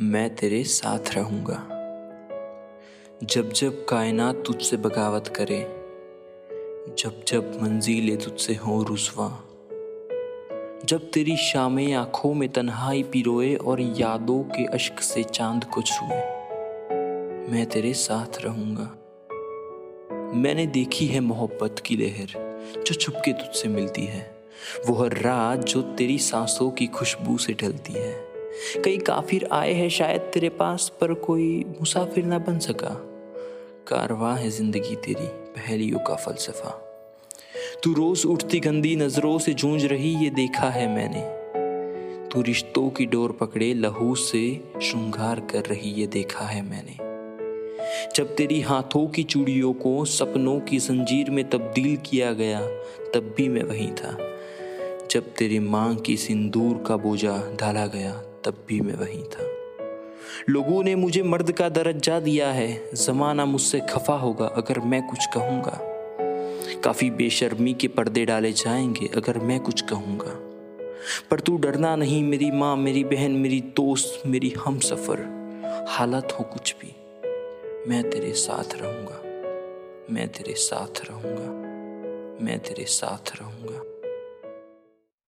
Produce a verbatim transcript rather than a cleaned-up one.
मैं तेरे साथ रहूँगा। जब जब कायनात तुझसे बगावत करे, जब जब मंजिलें तुझसे हों रुसवा, जब तेरी शामें आँखों में तन्हाई पिरोए और यादों के अश्क से चांद को छुए, मैं तेरे साथ रहूँगा। मैंने देखी है मोहब्बत की लहर जो छुपके तुझसे मिलती है, वो हर रात जो तेरी सांसों की खुशबू से ढलती है। कई काफिर आए हैं शायद तेरे पास, पर कोई मुसाफिर ना बन सका। कारवां है जिंदगी तेरी पहेलियों का फलसफा। तू रोज उठती गंदी नजरों से जूझ रही, ये देखा है मैंने। तू रिश्तों की डोर पकड़े लहू से श्रृंगार कर रही, ये देखा है मैंने। जब तेरी हाथों की चूड़ियों को सपनों की जंजीर में तब्दील किया गया, तब भी मैं वहीं था। जब तेरी माँ की सिंदूर का बोझा ढाला गया, तब भी मैं वहीं था। लोगों ने मुझे मर्द का दर्जा दिया है, ज़माना मुझसे खफा होगा अगर मैं कुछ कहूँगा। काफ़ी बेशर्मी के पर्दे डाले जाएंगे अगर मैं कुछ कहूँगा। पर तू डरना नहीं, मेरी माँ, मेरी बहन, मेरी दोस्त, मेरी हमसफ़र, हालत हो कुछ भी, मैं तेरे साथ रहूँगा। मैं तेरे साथ रहूँगा। मैं तेरे साथ रहूँगा।